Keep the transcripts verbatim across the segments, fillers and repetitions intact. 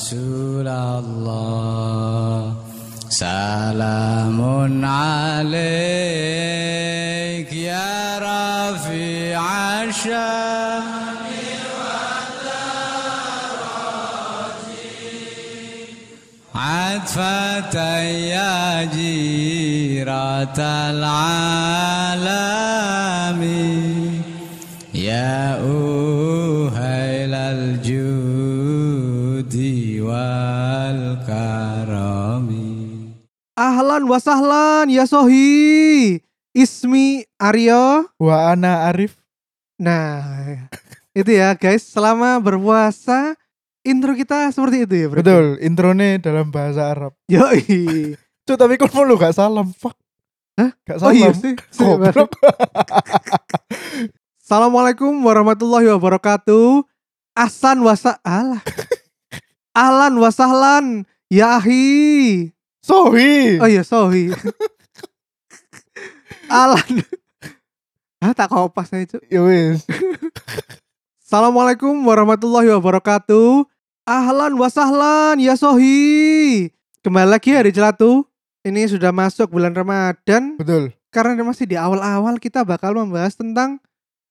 Rasulullah, salamun alaik ya Rafi Asha. عطفة يا جيرة العالم يا أهيل الجود والكرم. Ahlan wa sahlan ya Sohi. Ismi Aryo wa ana Arif. Nah, itu ya guys, selama berpuasa intro kita seperti itu ya berarti? Betul, introne dalam bahasa Arab. Yoi. Cuk, tapi kalau lu gak salam, fuck. Hah? Gak salam. Oh iya sih. Goblok. Assalamualaikum warahmatullahi wabarakatuh. Ahlan wa sahlan. Ahlan wa sahlan ya ahi. Sohi. Oh iya, Sohi. Ahlan. Hah, tak kopas aja, Cuk. Ya wis. Assalamualaikum warahmatullahi wabarakatuh. Ahlan wa sahlan ya Sohi. Kembali lagi hari Celatu. Ini sudah masuk bulan Ramadan. Betul. Karena masih di awal-awal, kita bakal membahas tentang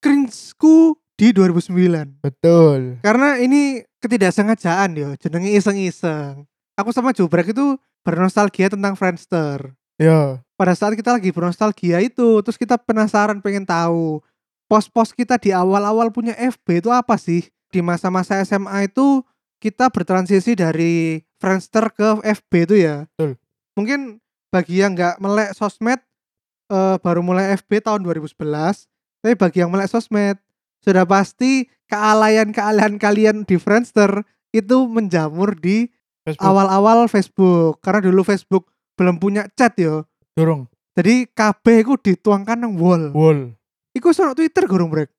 cringe-ku di dua ribu sembilan. Betul. Karena ini ketidaksengajaan yo, jenenge iseng-iseng. Aku sama Jobrek itu bernostalgia tentang Friendster. Iya. Pada saat kita lagi bernostalgia itu, terus kita penasaran pengen tahu pos-pos kita di awal-awal punya F B itu apa sih? Di masa-masa S M A itu kita bertransisi dari Friendster ke F B itu ya. Betul. Mungkin bagi yang gak melek sosmed, uh, baru mulai F B tahun dua ribu sebelas. Tapi bagi yang melek sosmed, sudah pasti kealayan-kealayan kalian di Friendster itu menjamur di Facebook. Awal-awal Facebook. Karena dulu Facebook belum punya chat yo. Durung. Jadi kabeh ku dituangkan nang wall. Wall. Iku sono Twitter gorong brek.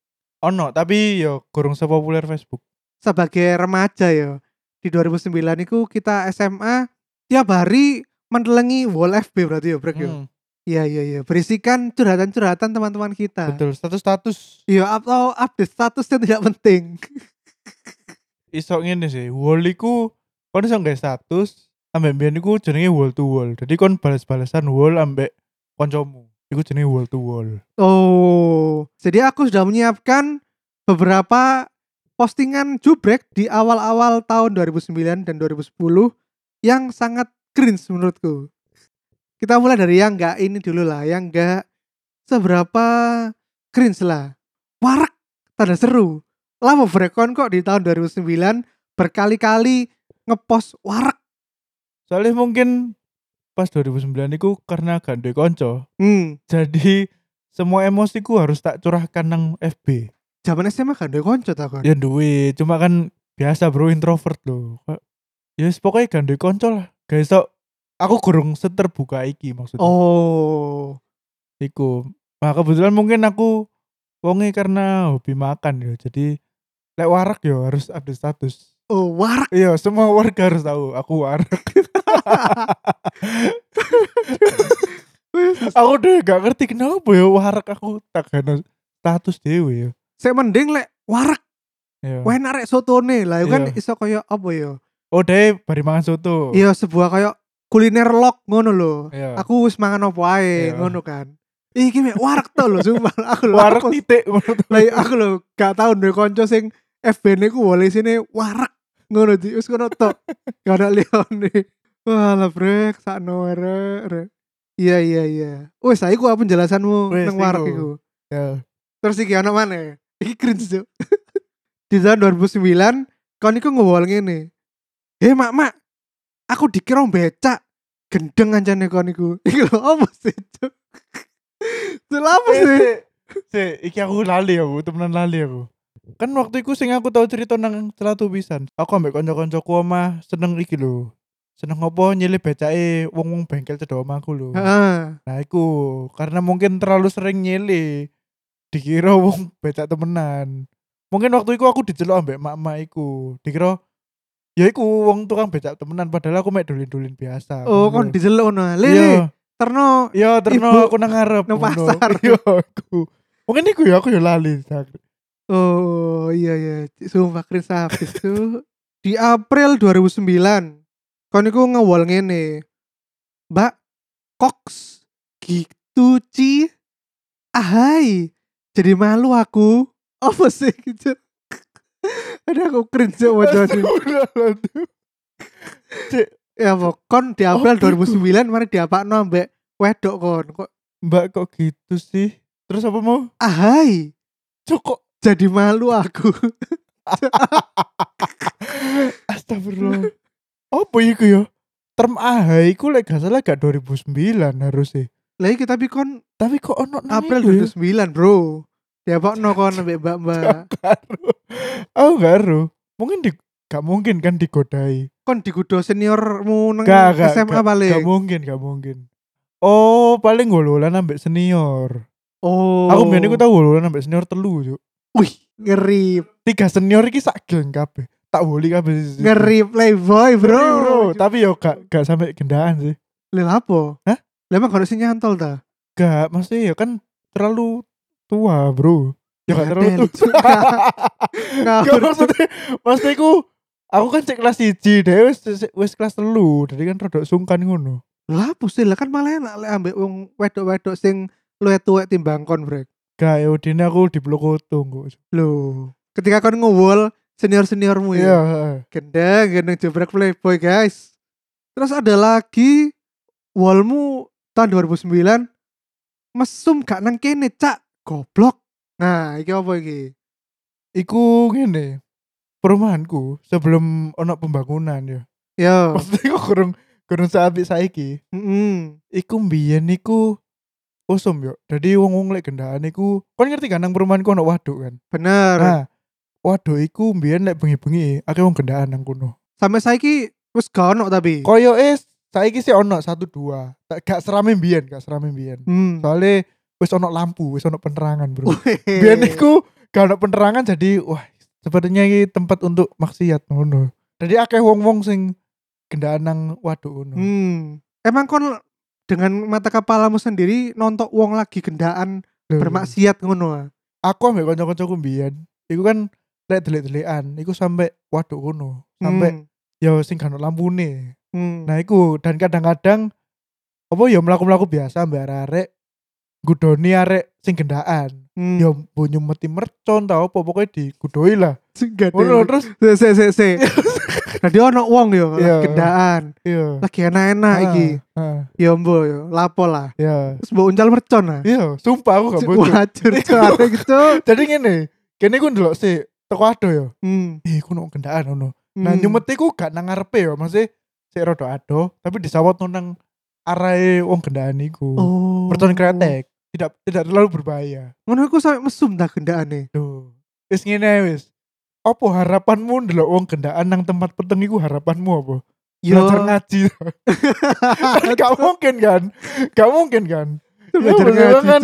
Ono, tapi yo gorong sepopuler Facebook. Sebagai remaja yo, di dua ribu sembilan iku kita S M A tiap hari mendelengi wall F B berarti yo brek yo. Iya hmm. iya iya, berisikan curhatan-curhatan teman-teman kita. Betul, status-status. Yo atau update statusnya tidak penting. Iso ngene sih, wall iku kon iso nggae status, ambek mbiyen iku jenenge wall to wall. Jadi kon balas-balasan wall ambek kancamu. Iku jenis wall to wall. Oh, jadi aku sudah menyiapkan beberapa postingan Jobrek di awal-awal tahun dua ribu sembilan dan dua ribu sepuluh yang sangat cringe menurutku. Kita mulai dari yang enggak ini dulu lah, yang enggak seberapa cringe lah. Warak, tanda seru. Lama berekon kok di tahun dua ribu sembilan berkali-kali ngepost warak. Soalnya mungkin pas dua ribu sembilan itu karena gak duwe konco, hmm. jadi semua emosiku harus tak curahkan nang F B. Zaman S M A gak duwe konco ta kon? Ya duwe, cuma kan biasa bro, introvert loh. Ya yes, pokoknya gak duwe konco lah. Gak iso, aku gorong seterbuka iki maksudnya. Oh, iku. Nah kebetulan mungkin aku wonge karena hobi makan ya, jadi lek warak ya harus update status. Oh warak? Iya, semua warga harus tahu aku warak. Aku deh gak ngerti kenapa ya warak aku tak kena status dewe ya. Saya mending lek warak. Iya. Wah narek sotone lah, iya. Kan iso koyo apa ya? Oh deh bari mangan soto. Iya, sebuah koyo kuliner log ngono lho. Iya. Aku wis mangan opo ae, iya. Ngono kan. Iki mek warak to lho, sumpah aku lho. Warak titik ngono. Lah aku lho gak tau duwe kanca sing F B-ne ku wole sine warak ngono di wis ngono to. Gak ada lione. Wah lah brek, sakno rek. Iya iya iya. Wes saiki ku penjelasanmu nang warak iku. Ya. Terus iki ana maneh. Iki cringe yo. Di tahun dua ribu sembilan kon iku ngewol ngene. "He mak mak, aku dikira becak, gendeng ancane kon iku." Iku lho opo sih, Cuk? Selapo sih. Se, iki aku lali aku, temenan lali aku. Kan waktu iku sing aku tau cerita nang Celatu pisan. Aku ambek kanca-kancaku omah seneng iki lho. Seneng ngopo nyilih becake wong-wong bengkel cedok omahku lho. Heeh. Nah iku karena mungkin terlalu sering nyilih dikira wong becak temenan. Mungkin waktu iku aku diceluk ambek mak-mak iku. Dikira ya iku wong tukang becak temenan padahal aku mek dolin-dolin biasa. Oh, kon diceluk ngono. Lili, terno. Yo, terno aku nang ngarep. Nang pasar yo aku. Mungkin iku ya aku yo lali. Oh, iya ya. Sumpah kris habis tuh. di April dua ribu sembilan kon iku ngewol ngene. Mbak Cox gitu ci. Ahai. Jadi malu aku. Apa sih gitu. Ada aku cringe wajah sih. Ya kon di April dua ribu sembilan mari diapakno mbek wedok kon. Kok Mbak kok gitu sih? Terus apa mau? Ahai. Cukup jadi malu aku. Astagfirullah. Apa iku ya? Term ahai iku lek gak salah gak dua ribu sembilan harusnya. Lah iki tapi kon tapi kok ono April dua ribu sembilan, Bro. Ya pakno kon ambek Mbak-mbak. Oh, garu. Mungkin di gak mungkin kan digodai. Kon digoda seniormu nang S M A paling. Gak mungkin, gak mungkin. Oh, paling gololan ambek senior. Oh. Aku biyen iku tau gololan ambek senior telu, Cuk. Wih, ngeri. Tiga senior iki sak geng kabeh. Tak woli kabeh. Ngeri playboy, Bro. Ngeri, bro. Tapi yo gak gak sampe gendaan sih. Lha apa? Hah? Lha emang gak sing nyantol ta? Gak, maksudnya ya kan terlalu tua, Bro. Ya gak terlalu tua. Gak maksudnya, maksudnya aku, aku kan cek kelas siji, dhewe wis wis kelas telu, dadi kan rodok sungkan ngono. Lah pusing lah kan malah enak lek ambek wong wedok-wedok sing luwih tuwek timbang kon, Brek. Gak yo dene aku diblokotong kok. Lho, ketika kon ngewol senior-seniormu ya. Yeah. Gendeng, gendeng Jobrek playboy, guys. Terus ada lagi wolmu tahun dua ribu sembilan mesum gak nang kene, Cak. Goblok. Nah, iki apa iki? Iku ngene. Perumahanku sebelum ono pembangunan ya. Ya. Maksudnya kok kurang kurang sapi saiki. Heeh. Iku mbiyen niku usum yo. Dadi wong-wong lek gendaan iku kon ngerti kan nang perumahanku ono waduk kan. Bener. Nah, waduk iku mbiyen lek bengi-bengi akeh wong gendaan nang kono. Sampai saiki wis gak ono tapi. Koyoke saiki sih ono satu dua. Gak serame mbiyen, gak serame mbiyen. Hmm. Soale wis ono lampu, wis ono penerangan, Bro. Biyen iku gak ono penerangan jadi wah, sepertinya iki tempat untuk maksiat ngono. Jadi akeh wong-wong sing gendaan nang waduk ngono. Hmm. Emang kon dengan mata kepalamu sendiri nontok wong lagi gendaan bermaksiat ngono. Aku ambek kanca-kancaku mbiyen, iku kan lek delik-delikan, iku sampe waduk ngono, sampe hmm. ya sing gak ono lampune. Hmm. Nah, iku dan kadang-kadang apa ya mlaku-mlaku biasa mbak arek gudoni arek sing gendaan. Hmm. Ya bunyi mati mercon ta apa pokoke digudoi lah. Sing gendaan. Terus se se se. Dadi ono wong yo gendaan. Iya. Lagi enak-enak ah, iki. Ah. Ya mbo yo, lapo lah. Iya. Terus mbok uncal mercon ah. Iya, sumpah aku gak bocor. Wajur arek gitu. Jadi ngene, kene ku ndelok sik teko ado yo. Hmm. Eh, ku ono gendaan ono. Nah, hmm. nyumeti ku gak nang ngarepe yo, maksudnya sik rada ado, tapi disawat nang arahe wong gendaan iku. Oh. Mercon kretek. Tidak tidak terlalu berbahaya. Ngono aku sampe mesum ta gendakane. Lho, wis ngene wis. Apa harapanmu ndelok wong gendaan nang tempat peteng iku harapanmu apa? Belajar ngaji. Gak mungkin kan? Gak mungkin kan? Belajar ngaji. Kan,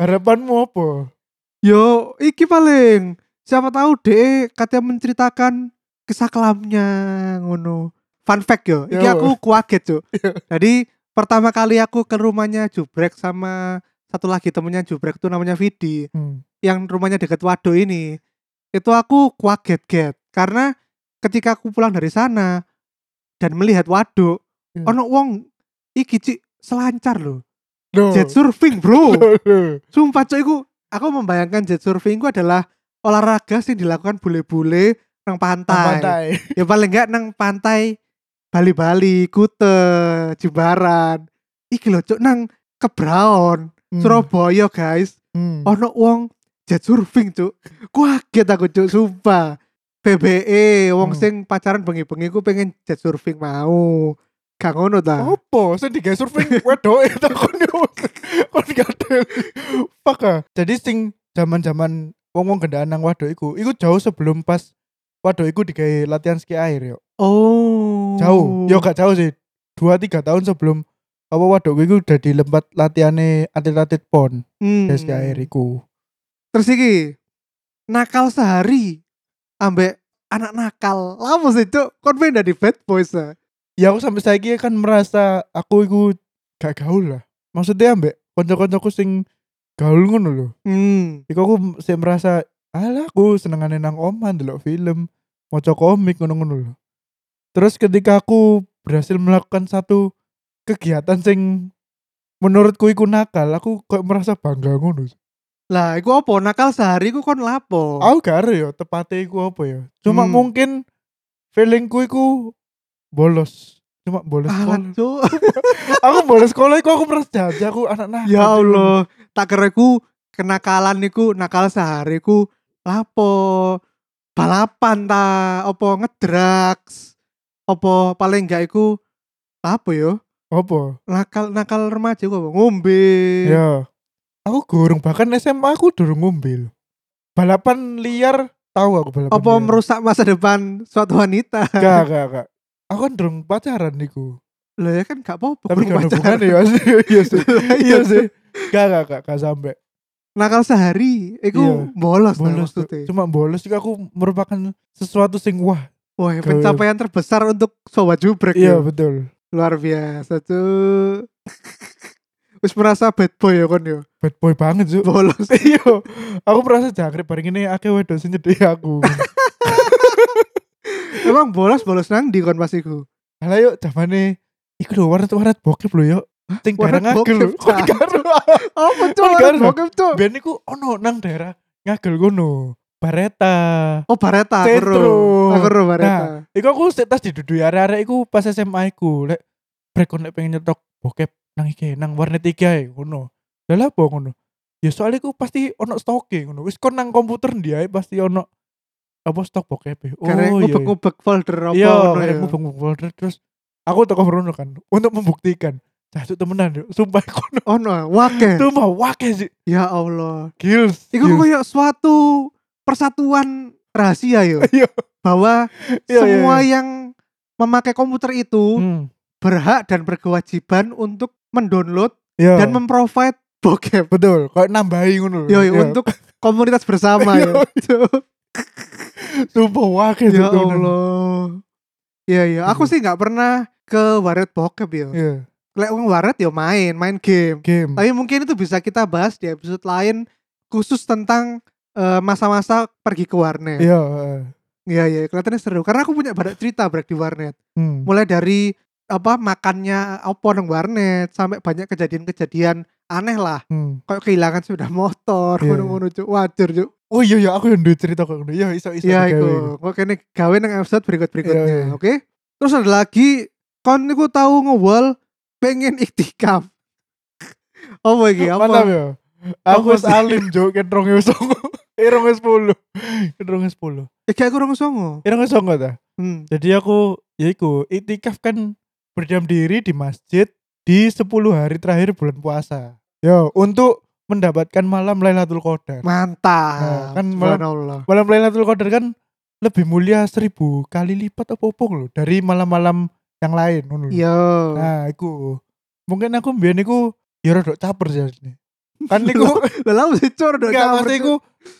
harapanmu apa? Yo, iki paling siapa tahu dhek katanya menceritakan kisah kelamnya ngono. Fun fact yo, iki yo. Aku kaget, Cuk. Jadi pertama kali aku ke rumahnya Jobrek sama satu lagi temennya Jobrek itu namanya Vidi, hmm. yang rumahnya dekat waduk ini, itu aku kaget-kaget karena ketika aku pulang dari sana dan melihat waduk, hmm. ono wong iki cik selancar loh, no. jet surfing, Bro. No, no. Sumpah cok, aku aku membayangkan jet surfing itu adalah olahraga sih dilakukan bule-bule nang pantai, pantai. Ya paling enggak nang pantai. Bali-Bali, Kute, Jimbaran. Iki lho cuk nang Kebraon, hmm. Surabaya, guys. Hmm. Ono wong jet surfing, Cuk. Kaget aku, Cuk, sumpah. B B E wong hmm. sing pacaran bengi-bengi ku pengen jet surfing mau. Gak ngono ta? Opo, sing digawe surfing wedoke takon yo. Kon gatel. Pak. Jadi sing zaman-zaman wong-wong gendaan nang waduk iku, iku jauh sebelum pas waduk iku digawe latihan ski air yo. Oh. Jauh. Ya gak jauh sih. dua tiga tahun sebelum apa waduk iku udah di tempat latihane atlet-atlet pon. Hmm. Ski air iku. Terus iki nakal sehari ambek anak nakal. Lha sih itu kon beda di bad boys. Ya aku sampai saiki kan merasa aku iku gak gaul lah. Maksudnya ambek kanca-kancaku sing gaul ngono lho. Hmm. Iku aku sih merasa alah aku senengane nang oman delok film. moco komik ngono-ngono. Terus ketika aku berhasil melakukan satu kegiatan sing menurutku iku nakal, aku kok merasa bangga ngono. Lah, iku apa? Nakal sehari iku kon lapo? Aku gak ero ya tepate iku apa ya. Cuma hmm. mungkin feelingku iku bolos. Cuma bolos sekolah. Aku bolos sekolah iku aku merasa jajan aku anak nakal. Ya Allah, tak kira aku kenakalan niku nakal sehari iku lapo. Balapan ta, opo ngedrugs, opo paling gak iku apa yo? Opo? Nakal nakal remaja kok ngombe. Ya. Aku gorong bahkan S M A aku durung ngombe. Balapan liar tahu aku balapan. Opo liar. Merusak masa depan suatu wanita? Gak gak gak. Aku kan durung pacaran niku. Lah ya kan gak apa-apa. Tapi gak hubungan ya. Iya sih. Iya sih. Gak gak gak gak sampai. Nakal sehari, aku iya, bolos, bolos tuh. Cuma bolos juga aku merupakan sesuatu sing wah. Wah, pencapaian terbesar untuk sobat Jobrek. Iya ya. Betul. Luar biasa tuh. Terus merasa bad boy ya kon yo. Bad boy banget tuh. Bolos. Iya. Aku merasa jangkrik bareng ini akeh wedok sing nyedhi aku. Emang bolos-bolos nang ndi kon pas iku? Lah yo jamane iku lho warat-warat bokep lho yo. Ting barang ngagel kon karo. Apa coba bokep tuh? Ben iku ono nang daerah ngagel kono. Bareta. Oh, Bareta. Cetro. Aku ro Bareta. Nah, iku aku sik tas didudui arek-arek iku pas S M A iku. Lek brek kon nek pengen nyetok bokep nang iki nang warnet iki ae ngono. Lah lha opo ngono? Ya soal iku pasti ono stoke ngono. Wis kon nang komputer ndiae pasti ono apa stok bokep. Oh, ngubek-ngubek folder apa ngono ya. Iya, ngubek-ngubek folder terus aku teko rono kan untuk membuktikan. Jajuk temenan yo, sumpah kono. Ono wake. Sumpah wake sih. Ya Allah. Gils. Iku koyo suatu persatuan rahasia yo. Bahwa yo, semua yo. Yang memakai komputer itu hmm. berhak dan berkewajiban untuk mendownload yo. Dan memprovide bokep. Betul. Kayak nambahi ngono. Yo, yo untuk komunitas bersama yo. yo. Sumpah wake sih. Ya Allah. Iya iya, aku sih enggak pernah ke warnet bokep yo. Iya. Lek wong waret ya main, main game. game. Tapi mungkin itu bisa kita bahas di episode lain khusus tentang uh, masa-masa pergi ke warnet. Iya, iya, iya, kelihatannya seru. Karena aku punya banyak cerita brek di warnet. Hmm. Mulai dari apa makannya apa nang warnet sampai banyak kejadian-kejadian aneh lah. Hmm. Kayak kehilangan sepeda motor, ngono-ngono yeah. cuk, wajar cuk. Oh iya ya, aku yang duwe cerita kok ngono. Iya, iso-iso gawe. Iya, iku. Kene gawe nang episode berikut-berikutnya, yeah. oke? Okay? Terus ada lagi kon niku tahu ngewol pengen iktikaf. Oh my god, apa? Mantap ya. Aku wis alim jo kedrong wis songo. Irung wis sepuluh. Kedrong wis sepuluh. Eh aku rong songo. Irung wis songo ta? Hmm. Jadi aku yaiku iktikaf kan berdiam diri di masjid di sepuluh hari terakhir bulan puasa. Yo, untuk mendapatkan malam Lailatul Qadar. Mantap. Nah, kan malam, malam Lailatul Qadar kan lebih mulia seribu kali lipat apa-apa lho dari malam-malam yang lain ngono. Nah, iku mungkin aku mbiyen iku ya rodok caper jane. Kan niku lha wis cor rodok caper iku.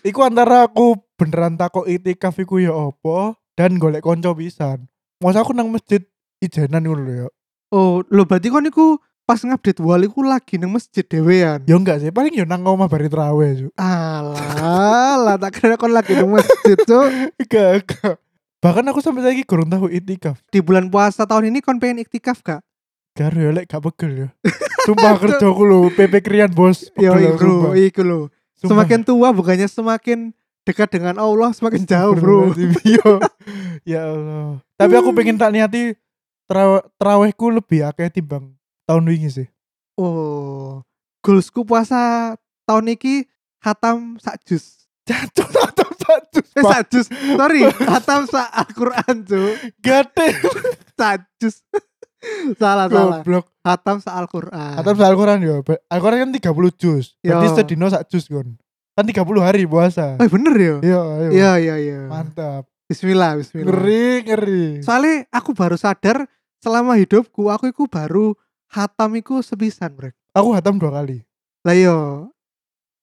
Iku antara aku beneran takok itikaf iku ya apa dan golek kanca pisan. Masa aku nang masjid ijenan ngono lho ya. Oh, lho berarti kon niku pas ngupdate wal iku lagi nang masjid dhewean. Ya enggak sih, paling yo nang omah bari traweh. Alah, lah tak kira kon lagi nang masjid tuh. Gak. Bahkan aku sampai lagi kurang tahu iktikaf. Di bulan puasa tahun ini kon pengen iktikaf gak? Gak ya, lek gak pegel ya. Sumpah kerja aku lho, P P krian bos. Yo bro, iku lho. Semakin tua bukannya semakin dekat dengan Allah, semakin jauh bro. Ya Allah. Tapi aku pengen tak niati tra- Terawihku lebih akeh timbang tahun wingi sih. Oh, goalsku puasa tahun ini hatam sak jus. Jatuh hatam sajus. Eh sajus, sorry, hatam sa Al-Quran tuh. Gatel, sajus. Salah salah. Blok. Hatam sa Al-Quran. Hatam sa Al-Quran yo. Al-Quran kan tiga puluh juz. Berarti sedino sajus kon. Kan tiga puluh hari puasa. Eh bener yo. Iya iya. Iya iya. Mantap. Bismillah bismillah. Ngeri ngeri. Soalnya aku baru sadar selama hidupku aku iku baru hatam iku sepisan brek. Aku hatam dua kali. Lah yo.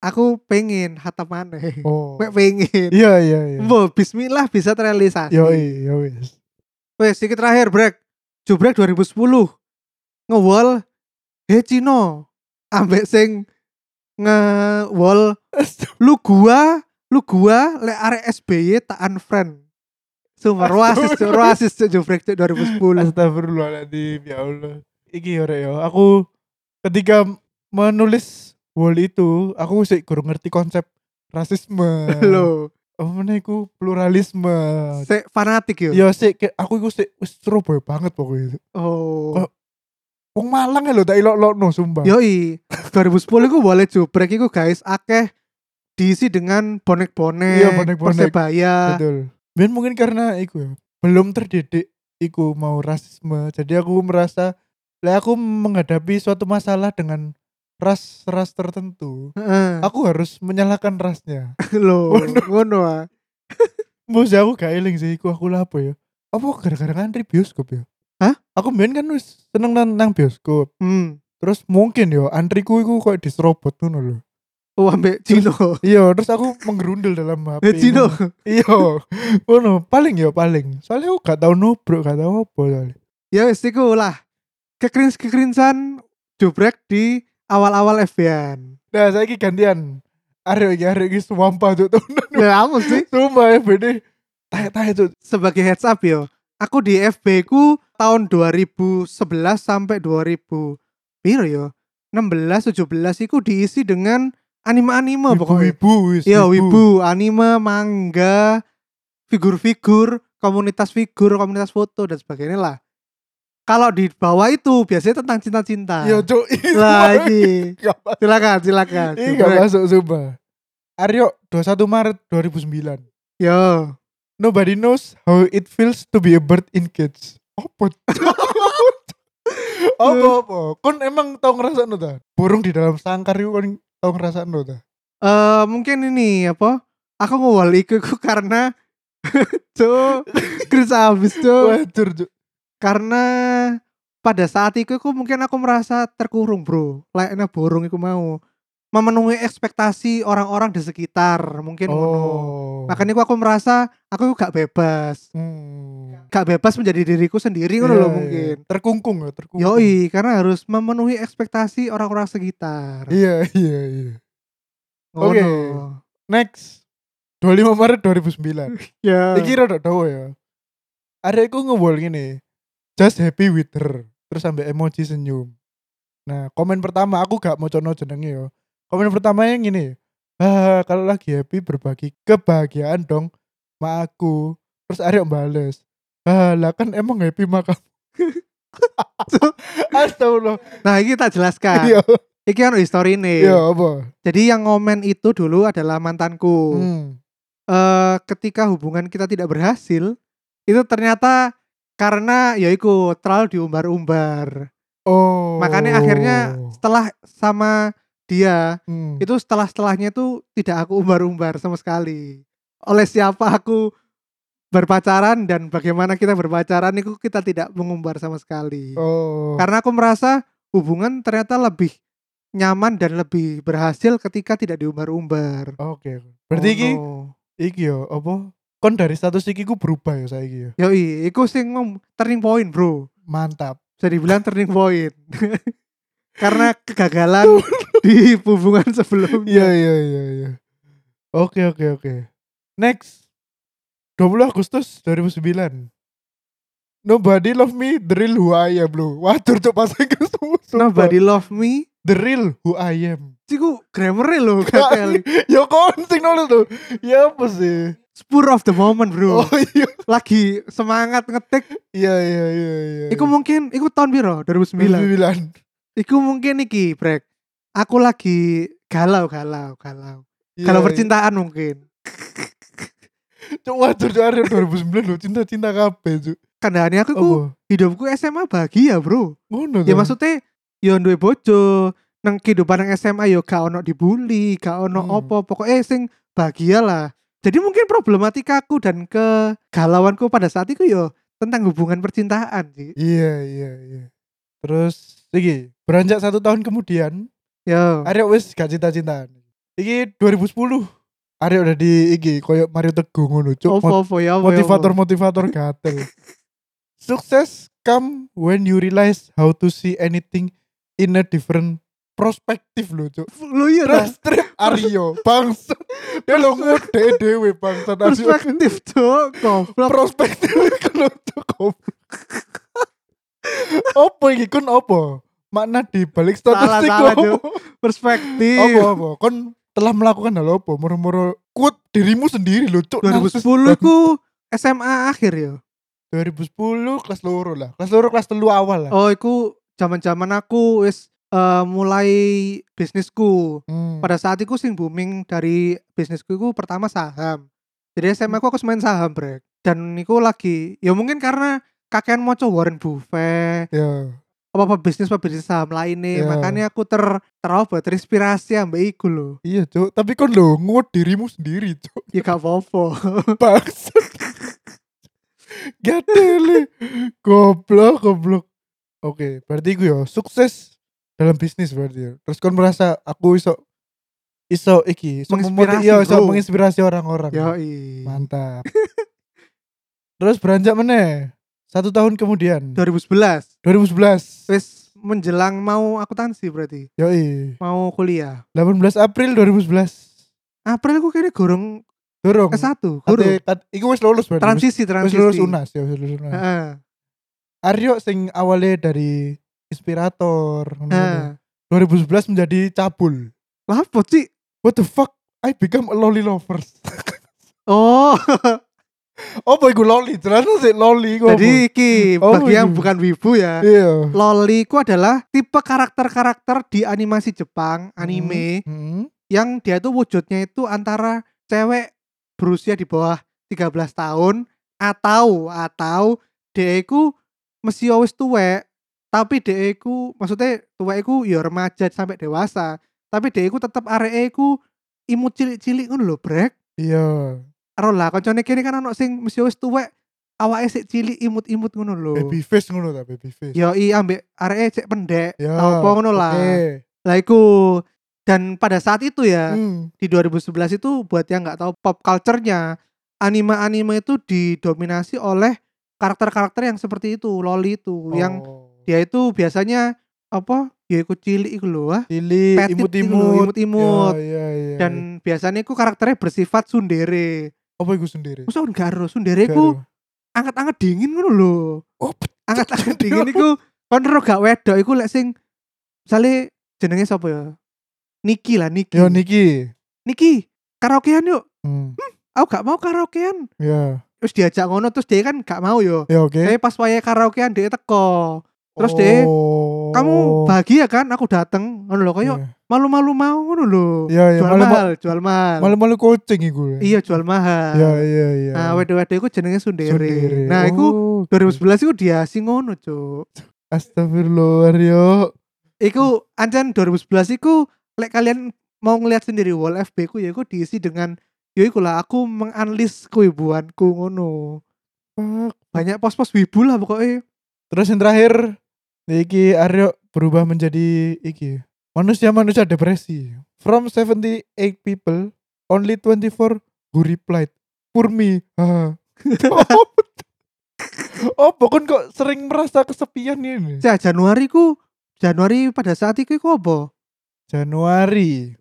Aku pengen hatam maneh. Oh. Mek pengen. Iya iya iya. Mbok bismillah bisa terrealisasi. Yo iya wis. Wis iki terakhir brek. Jobrek dua ribu sepuluh. Ngewol he Cina ambek sing ngewol lu gua, lu gua lek arek S B Y tak unfriend. Sumpah ruasis tuh, ruasis tuh Jobrek tuh dua ribu sepuluh. Astagfirullahaladzim, ya Allah. Iki ora yo. Aku ketika menulis wall itu, aku sih kurang ngerti konsep rasisme. Loh. Apa mana iku pluralisme. Sik fanatik yo. Yo sik aku iku sik wis Surabaya banget pokoknya. Oh. Wong Malang lho tak ilok-lokno sumpah. Yoi. dua ribu sepuluh iku boleh Jobrek iku guys akeh diisi dengan bonek-bonek, Persebaya. Betul. Ben mungkin karena iku ya, belum terdidik iku mau rasisme. Jadi aku merasa lah aku menghadapi suatu masalah dengan ras-ras tertentu, uh. aku harus menyalahkan rasnya. Loh, ngono ah. Mbok aku gak eling sih, aku lapo ya. Apa gara-gara ngantri bioskop ya? Hah? Aku main kan wis seneng nang, nang bioskop. Hmm. Terus mungkin yo antriku iku kok diserobot ngono lho. Oh, ambek Cino. Iya, terus aku menggerundel dalam H P. Eh Cino. Iya. Ngono, paling yo paling. Soalnya aku gak tau nubruk, gak tau apa soalnya. Ya wis iku lah. Kekrins-kekrinsan Jobrek di awal-awal F B N. Nah, saya ini gantian. Arek iki arek iki sumpah tuh. Ya amun sih. Sumpah F B N. Tah-tah itu. Sebagai heads up yo, aku di F B ku tahun dua ribu sebelas sampai dua ribu piro yo? enam belas tujuh belas iku diisi dengan anime-anime pokoknya. Wibu, iya, wibu, anime, manga, figur-figur, komunitas figur, komunitas foto dan sebagainya lah. Kalau di bawah itu biasanya tentang cinta-cinta. Yo cuk. Lagi. Silakan, silakan. Ini gak masuk sumpah. Aryo dua puluh satu Maret dua ribu sembilan. Yo. Nobody knows how it feels to be a bird in cage. Opo. Opo opo. Kon emang tau ngrasakno ta? Burung di dalam sangkar iku kon tau ngrasakno ta? Eh mungkin ini apa? Aku ngowal iku karena cuk. Kris habis cuk. Waduh cuk. Karena pada saat itu aku mungkin aku merasa terkurung bro. Layaknya burung aku mau memenuhi ekspektasi orang-orang di sekitar mungkin. Oh. Makanya aku, aku merasa aku gak bebas. Hmm. Gak bebas menjadi diriku sendiri yeah, loh mungkin. Yeah. Terkungkung ya terkungkung. Yoi karena harus memenuhi ekspektasi orang-orang sekitar. Iya yeah, iya yeah, iya. Yeah. Oh, oke okay. No. Next dua puluh lima Maret dua ribu sembilan. Ya. Iki rada dawa ya. Adekku ngewol ngene. Just happy with her. Terus sampai emoji senyum. Nah komen pertama aku gak mau cono jenenge yo. Komen pertamanya gini. Ah, kalau lagi happy berbagi kebahagiaan dong ma aku. Terus Aryo bales. Ah, lah kan emang happy maka. Astagfirullah. Nah ini tak jelaskan. Yo. Iki kan histori nih. Yo, apa? Jadi yang komen itu dulu adalah mantanku. Hmm. Uh, ketika hubungan kita tidak berhasil, itu ternyata karena ya iku terlalu diumbar-umbar. Oh. Makanya akhirnya setelah sama dia, hmm. itu setelah-setelahnya itu tidak aku umbar-umbar sama sekali. Oleh siapa aku berpacaran dan bagaimana kita berpacaran itu kita tidak mengumbar sama sekali. Oh. Karena aku merasa hubungan ternyata lebih nyaman dan lebih berhasil ketika tidak diumbar-umbar. Oke. Okay. Berarti oh, iki no. Iki yo apa? Kon dari status iki ku berubah ya saiki ya. Yo iya, iku sing turning point, bro. Mantap. Bisa dibilang turning point. Karena kegagalan di hubungan sebelumnya. Iya iya iya iya. Oke oke oke. Next. dua puluh Agustus dua ribu sembilan. Nobody love me the real who I am, bro. Waduh cuk pas iku. Nobody love me the real who I am. Ciku grammar-e lho kali. Yo kon sing nulis tuh. Ya apa sih? Spur of the moment bro. Oh, iya. Lagi semangat ngetik. Iya iya iya iya. Iku mungkin iku tahun piro? dua ribu sembilan. dua ribu sembilan. Iku mungkin iki, Brek. Aku lagi galau-galau, galau. Iya, galau percintaan iya. Mungkin. Cuk wajar jare dua ribu sembilan lho cinta-cinta kabeh, Cuk. Kandhane aku ku hidupku S M A bahagia, bro. Ngono. Ya maksudnya yo duwe bojo, nang kehidupan nang S M A yo gak ono dibully, gak ono hmm. apa, pokoke sing bahagia lah. Jadi mungkin problematikaku dan kegalauanku pada saat itu yo tentang hubungan percintaan sih. Iya iya iya. Terus iki beranjak satu tahun kemudian, yo. Aryo wis gak cinta-cintaan. Iki dua ribu sepuluh. Aryo udah di iki koyo Mario Teguh ngono cuk. Motivator-motivator gatel. Sukses come when you realize how to see anything in a different prospektif loh, Cok. Lo iya Ras Trip Aryo, bangsa. Dia lo ngede dewe bangsa prospektif, Cok. Prospektif kan Cok. Opo iki kon opo? Makna di balik statistik opo? Perspektif. Opo opo? Kon telah melakukan hal opo? Moro-moro quote dirimu sendiri lho, Cok. dua ribu sepuluh ku S M A akhir ya. dua ribu sepuluh kelas loro lah. Kelas loro kelas telu awal lah. Oh, iku jaman-jaman aku wis Uh, mulai bisnisku. hmm. Pada saat itu sing booming dari bisnisku itu pertama saham. Jadi S M A aku aku main saham, Brek. Dan niku lagi, ya mungkin karena kakean moco Warren Buffet, yeah. apa-apa bisnis-apa bisnis saham lainnya, yeah. makanya aku ter terobot, terinspirasi ambek iku lho. Iya, Cuk. Tapi kon lho ngut dirimu sendiri, Cuk. Ya gak apa-apa. Bangsat. Gatele. Goblok, goblok. Oke, okay, berarti gue ya sukses dalam bisnis berarti. Terus kan merasa aku iso iso iki, iso menginspirasi, yo, iso menginspirasi orang-orang. Yoi. Mantap. Terus beranjak meneh. Satu tahun kemudian. dua ribu sebelas dua ribu sebelas Wis menjelang mau akuntansi berarti. Yoi. Mau kuliah. delapan belas April dua ribu sebelas April aku kayaknya gorong gorong. S satu, gorong. Iku wis lulus berarti. Transisi, transisi. Wis lulus UNAS, ya wis lulus UNAS. Heeh. Aryo sing awalnya dari inspirator uh. dua ribu sebelas menjadi cabul. Lah apa sih? What the fuck? I become a loli lovers. Oh. Oh boy, gue loli. Ternyata sih loli. Jadi iki oh bagi boy. Yang bukan wibu ya. Yeah. Loli ku adalah tipe karakter-karakter di animasi Jepang, anime. Hmm. Hmm. Yang dia tuh wujudnya itu antara cewek berusia di bawah tiga belas tahun atau atau dia ku masih always tuwek. Tapi deku, maksudnya tuweku ya remaja sampai dewasa. Tapi deku tetap areku imut cilik-cilik ngono lho, Brek. Iya. Aro lah kancane kene kan ono sing mesti wis tuwek, awake sik cilik imut-imut ngono lho. Baby face ngono ta, baby face. Yo i ambek areke cek pendek, apa ngono lah. Lah iku dan pada saat itu ya, hmm. di dua ribu sebelas itu buat yang enggak tahu pop culture-nya, anime-anime itu didominasi oleh karakter-karakter yang seperti itu, loli itu, oh. yang dia itu biasanya apa? Ya iku cilik iku lho, ah. Cilik, imut-imut, imut-imut. Ya, ya, ya. Dan biasanya iku karakternya bersifat sundere. Apa iku sundere? Wis enggak ero, sundere iku anget-anget dingin ngono lho. Oh, anget-anget dingin iku kon ro gak wedok iku lek sing misale jenenge sapa ya? Niki lah, Niki. Yo Niki. Niki, karaokean yuk. Hmm. Hmm, aku gak mau karaokean. Iya. Terus diajak ngono terus dia kan gak mau yo. Ya, okay. Tapi pas wayahe karaokean dia teko. Terus deh, oh. kamu bahagia kan? Aku dateng, ngono lho, koyo yeah. malu-malu mau ngono lho. Yeah, yeah. Jual malu, mahal, jual mahal. Malu-malu kucing iku. Iya, jual mahal. Iya, yeah, iya, yeah, iya. Yeah. Nah, wedok-wedok iku jenenge sundere. sundere. Nah, oh. iku dua ribu sebelas iku dia sing ngono, Cuk. Astagfirullah, yo. Iku ancen dua ribu sebelas iku lek kalian mau ngelihat sendiri wall F B ku ya iku diisi dengan yo iku lah aku menganlis keibuanku ngono. Banyak pos-pos wibu lah pokoknya. Terus yang terakhir, iki Aryo berubah menjadi iki manusia-manusia depresi. From seventy-eight people, only twenty-four who replied for me. Oh, pokoknya kok sering merasa kesepian ini. Ya, Januari ku, Januari pada saat itu ku apa? Januari,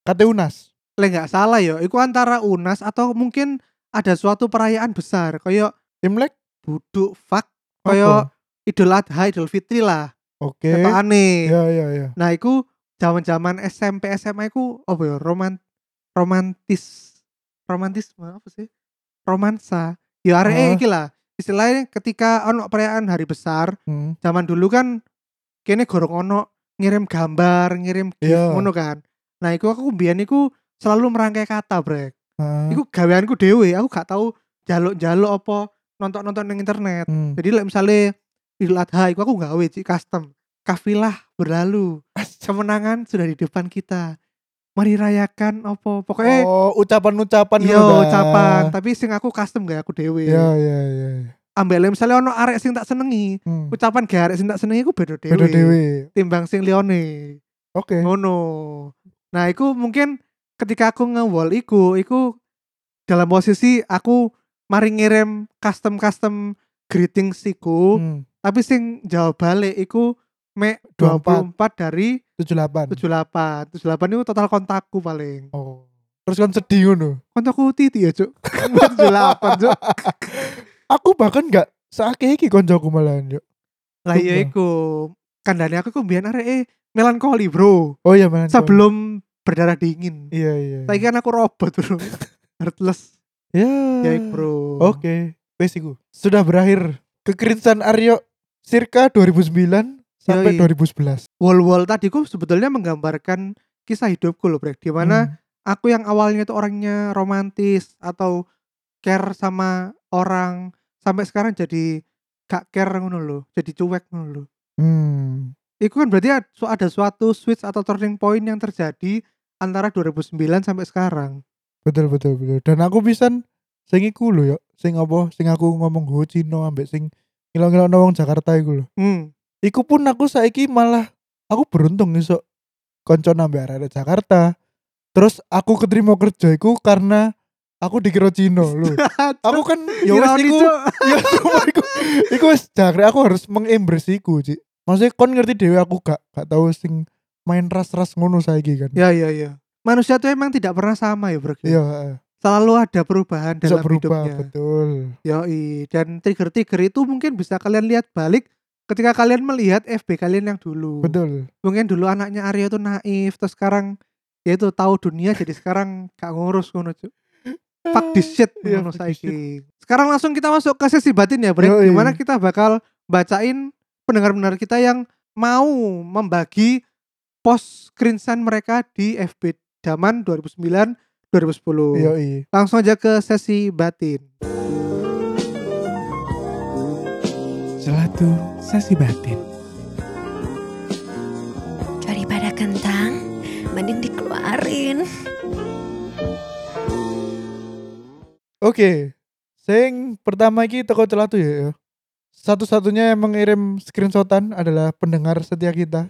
kate UNAS. Lek nggak salah yo, iku antara UNAS atau mungkin ada suatu perayaan besar. Kayak Imlek, buduk, fuck. Kayak Idul Adha, Idul Fitri lah. Oke. Okay. Kata aneh. Iya, iya, iya. Nah, iku zaman-zaman S M P, S M A iku apa ya? Romant romantis. Romantis apa sih? Romansa. Ya areke oh. iki lah. Istilahnya ketika ono perayaan hari besar, hmm. zaman dulu kan kene gorong ono ngirim gambar, ngirim gif yeah. ngono kan. Nah, iku aku mbiyen iku selalu merangkai kata, Brek. Hmm. Iku gaweanku dhewe, aku gak tau jaluk-jaluk apa nonton-nonton di internet. Hmm. Jadi like, misalnya Idul Adha, aku gawe cik custom. Kafilah berlalu. Kemenangan sudah di depan kita. Mari rayakan apa? Pokoknya oh, ucapan-ucapan yo, udah. ucapan. Tapi sing aku custom gak aku dewe. Iya, iya, iya. Ambek like, misalnya ono arek sing tak senengi, hmm. ucapan gak arek sing tak senengi aku beda dewe. Beda dewe. Timbang sing lione. Oke. Okay. Ngono. Nah, iku mungkin ketika aku nge-wall iku, iku dalam posisi aku mari ngirim custom-custom greeting siku, hmm. tapi sing jawab balik iku mek dua puluh empat dari tujuh puluh delapan tujuh puluh delapan tujuh puluh delapan itu total kontakku paling. Oh. Terus kan sedih ngono. Kontakku titi ya, Cuk. tujuh puluh delapan, Cuk. Aku bahkan enggak sakeh iki koncoku malahan, Cuk. Lah iya iku. Kandane aku ku mbiyen areke melankoli, Bro. Oh iya, melankoli. Sebelum berdarah dingin. Iya, iya. Saiki kan aku robot, Bro. Heartless. Yeah. Ya, Bro. Oke. Okay. Wes iku. Sudah berakhir kekerinsan Aryo circa dua ribu sembilan sampai Yoi. dua ribu sebelas. Wall-wall tadi ku sebetulnya menggambarkan kisah hidupku loh, Brek. Di mana hmm. aku yang awalnya itu orangnya romantis atau care sama orang, sampai sekarang jadi gak care ngono loh, jadi cuek ngono loh. Hmm. Itu kan berarti ada suatu switch atau turning point yang terjadi antara dua ribu sembilan sampai sekarang. Betul betul betul. Dan aku pisan sing iku lho ya, sing apa sing aku ngomong Ho Cino ambek sing ngilong-ngilong wong Jakarta iku lho. Hmm. Iku pun aku saiki malah aku beruntung iso konco nambah arek Jakarta. Terus aku keterima kerja iku karena aku dikira Cino lho. Aku kan ya wis iku ya iku iku wis jare aku harus mengembrace iku, Cik. Maksudnya kon ngerti dhewe aku gak gak tau sing main ras-ras ngono saiki kan. Ya ya ya. Manusia tuh emang tidak pernah sama ya, Bro. Iya, heeh. Selalu ada perubahan dalam berubah, hidupnya. Betul. Yoi, dan trigger-trigger itu mungkin bisa kalian lihat balik ketika kalian melihat F B kalian yang dulu. Betul. Mungkin dulu anaknya Aryo tuh naif, terus sekarang ya itu tahu dunia jadi sekarang gak ngurus ngono, Cuk. Fuck this shit ngono saiki. Sekarang langsung kita masuk ke sesi batin ya, Bro. Di mana kita bakal bacain pendengar-pendengar kita yang mau membagi post screenshot mereka di F B zaman dua ribu sembilan dua ribu sepuluh. Yoi. Langsung aja ke sesi batin. Selatu sesi batin. Daripada kentang, mending dikeluarin. Oke, sing pertama iki teko Celatu ya. Satu-satunya yang mengirim screenshotan adalah pendengar setia kita,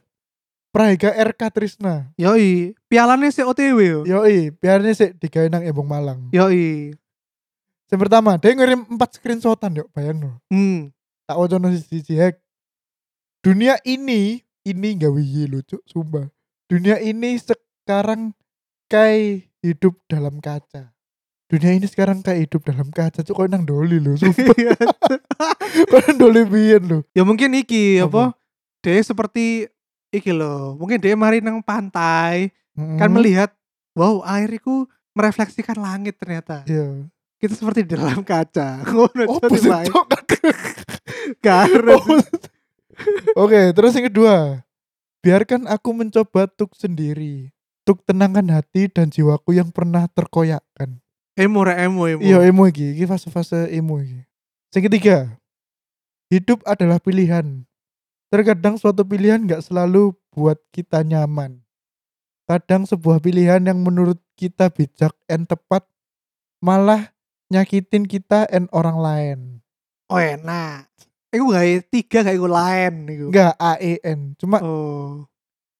Praiga R K Trisna. Yoi, pialane sik O T W. Yoi, pialane sik digawe nang Embong Malang. Yoi. Sing pertama, dia ngirim empat screenshotan yo, bayangno. Hmm. Tak wocono siji hack. Dunia ini, ini gawe ye lucu, sumpah. Dunia ini sekarang kayak hidup dalam kaca. Dunia ini sekarang kayak hidup dalam kaca, Cuk. Kok nang doli lho, sumpah. Kok nang doli biyen lho. Ya mungkin iki apa? Dia seperti iki loh, mungkin dia mari nang pantai, mm-hmm. kan melihat, wow air itu merefleksikan langit ternyata. Iya. Yeah. Kita seperti di dalam kaca. Oh, pusing cok. Karena. Oke, terus yang kedua. Biarkan aku mencoba tuk sendiri. Tuk tenangkan hati dan jiwaku yang pernah terkoyakkan. Emo, re emo, emo. Iya, emo iki. Iki fase-fase emo iki. Yang ketiga. Hidup adalah pilihan. Terkadang suatu pilihan gak selalu buat kita nyaman. Kadang sebuah pilihan yang menurut kita bijak and tepat malah nyakitin kita and orang lain. Oh enak. Iku gak tiga gak iku lain. Gak A-E-N. Cuma oh.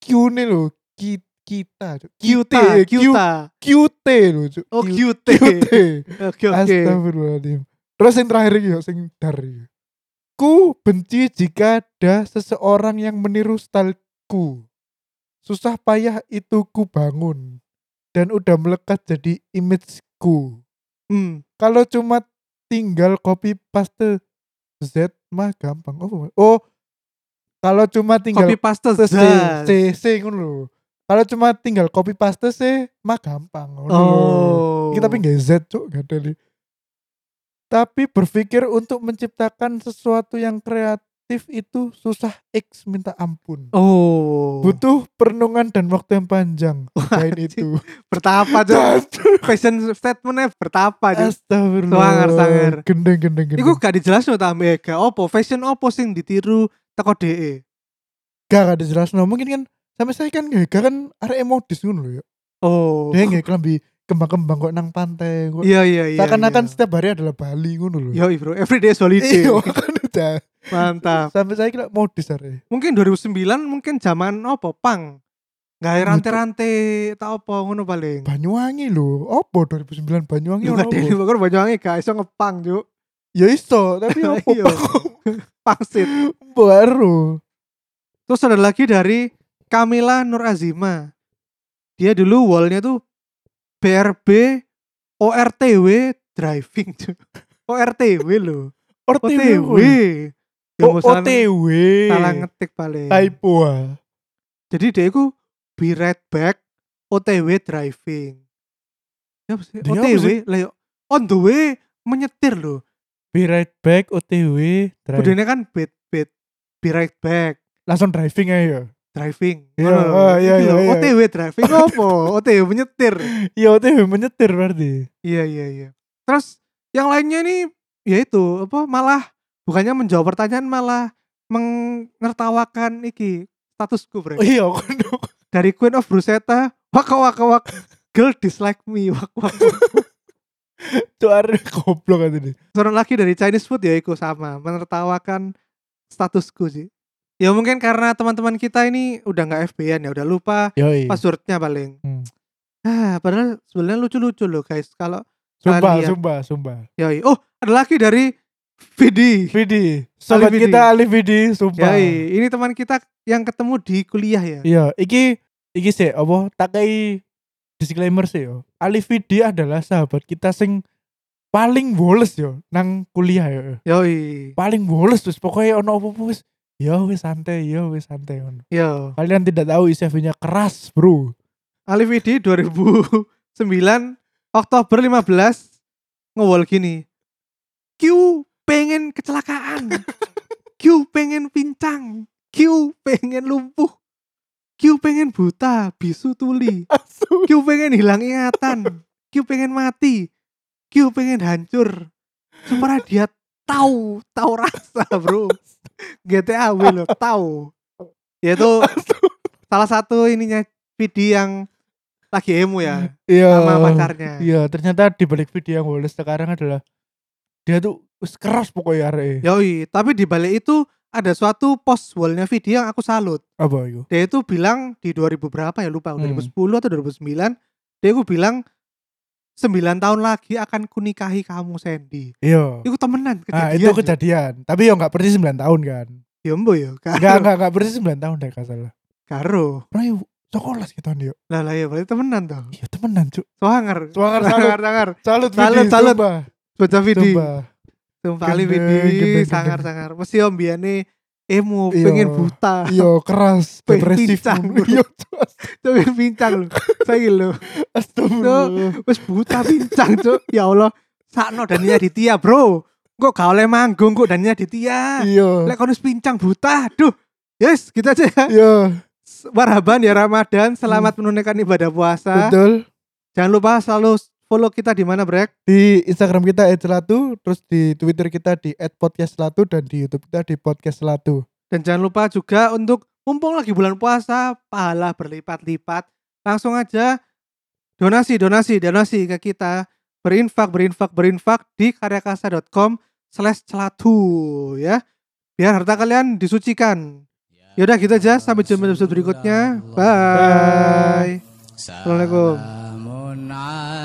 Q ini loh. Ki, kita. Q-T. Q-T loh. Oh Q-T. Astagfirullahaladzim. Terus yang terakhir ini. Yang dari. Ku benci jika ada seseorang yang meniru stylku. Susah payah itu ku bangun dan udah melekat jadi imageku. Hmm. Kalau cuma tinggal copy paste Z mah gampang. Oh, oh. Kalau cuma tinggal copy paste C, C, C ngono. Kalau cuma tinggal copy paste C mah gampang. Oh. oh. Kita pengen Z, Cuk, gak ada. Tapi berpikir untuk menciptakan sesuatu yang kreatif itu susah X minta ampun. Oh. Butuh perenungan dan waktu yang panjang. Kain itu. Bertapa aja. Fashion statementnya bertapa aja. Astagfirullah. Sangar-sangar. Gendeng-gendeng. Iku gak dijelasin tak mega. Opo fashion opo sing ditiru teko D E. Gak gak dijelasin. Mungkin kan sampai saya kan gak kan arek modis ngono lho ya. Oh. Dia gak kelambi kembang-kembang kok nang pantai kok. Iya iya iya. Seakan-akan iya. Setiap hari adalah Bali ngono lho. Yo bro, every day is holiday. Iya, kan udah. Mantap. Sampai saya kira modis are. Mungkin dua ribu sembilan mungkin zaman apa pang. Gawe rantai-rantai ta apa ngono paling. Banyuwangi lho. Apa dua ribu sembilan Banyuwangi ora apa. Dene Bogor Banyuwangi gak iso ngepang, Cuk. Ya iso, tapi apa pang. Pangsit baru. Terus ada lagi dari Kamila Nur Azima. Dia dulu wallnya tuh B R B O R T W driving tuh. O R T W loh. O R T W. O O T W. Salah ngetik paling. Typo. Jadi dia itu be right back O T W driving. Ya, O T W lah on the way menyetir loh. Be right back O T W driving. Budenya kan bed bed be right back. Langsung driving aja. Driving. Iya, yeah, oh, iya, iya, iya. O T W driving apa? O T W menyetir. Iya, O T W menyetir berarti. Iya, iya, iya. Terus yang lainnya nih yaitu apa malah bukannya menjawab pertanyaan malah mengertawakan iki statusku, Bro. Iya, dari Queen of Brusetta, wak wak wak girl dislike me, wak wak. Tuar goblok itu. Seorang lagi dari Chinese food ya iku sama, menertawakan statusku sih. Ya mungkin karena teman-teman kita ini udah gak F B-an ya, udah lupa Yoi. passwordnya paling. Hmm. Ah, padahal sebenarnya lucu-lucu loh guys. Kalau Sumpah, sumpah, sumpah. Yoi. Oh, ada lagi dari Vidi. Vidi. Sobat Alifidi. Kita Alifidi, sumpah. Yoi. Ini teman kita yang ketemu di kuliah ya. Iya, iki iki sih apa tak kei disclaimer sih yo. Alifidi adalah sahabat kita sing paling boles yo nang kuliah yo. Yoi. Paling boles terus pokoknya ono apa-apa wis Yo wis santai, yo wis santai on. Yo. Kalian tidak tahu I C V-nya keras, Bro. Alifidi dua ribu sembilan Oktober lima belas ngewol gini. Q pengen kecelakaan. Q pengen pincang. Q pengen lumpuh. Q pengen buta, bisu tuli. Q pengen hilang ingatan. Q pengen mati. Q pengen hancur. Supra dia tahu, tahu rasa, Bro. G T A Will tahu, yaitu salah satu ininya Vidi yang lagi emo ya, iya, sama pacarnya. Iya, ternyata di balik Vidi yang Wallace sekarang adalah dia tuh keras pokoknya re. Yoi, tapi di balik itu ada suatu post wallnya Vidi yang aku salut. Apa itu? Dia itu bilang di dua ribu berapa ya lupa, hmm. dua ribu sepuluh atau dua ribu sembilan. Dia itu bilang sembilan tahun lagi akan kunikahi kamu Sandy. Iya. Itu temenan kejadian. Ah, itu kejadian. Juga. Tapi yo enggak persis sembilan tahun kan. Yo mbo yo. Enggak enggak enggak persis sembilan tahun deh kalau salah. Karo. Bro, sekolah kita yo. Lah lah ya berarti temenan toh. Iya temenan, Cuk. Suangar. Suangar sangar-sangar. Salut Vidi. Salut salut. Baca Vidi. Sumpah Ali Vidi sangar-sangar. Mesti om biane emo pengen buta. Yo keras, depresif. Yo. Tapi pincang lho. Saiki lho. Astagfirullah. Wis buta pincang, Cuk. Ya Allah. Sakno Dania Ditya, Bro. Kok gak oleh manggung kok Dania Ditya. Lek kon wis pincang buta, aduh. Yes, kita gitu aja. Yo. Marhaban ya Ramadan, selamat hmm. menunaikan ibadah puasa. Betul. Jangan lupa selalu follow kita di mana, Brek? Di Instagram kita et selatu, terus di Twitter kita di et podcast selatu dan di YouTube kita di podcast selatu. Dan jangan lupa juga untuk mumpung lagi bulan puasa, pahala berlipat-lipat. Langsung aja donasi, donasi, donasi ke kita. Berinfak, berinfak, berinfak di karyakasa dot com slash celatu ya. Biar harta kalian disucikan. Yaudah gitu aja, sampai jumpa episode berikutnya. Bye. Assalamualaikum. Salamun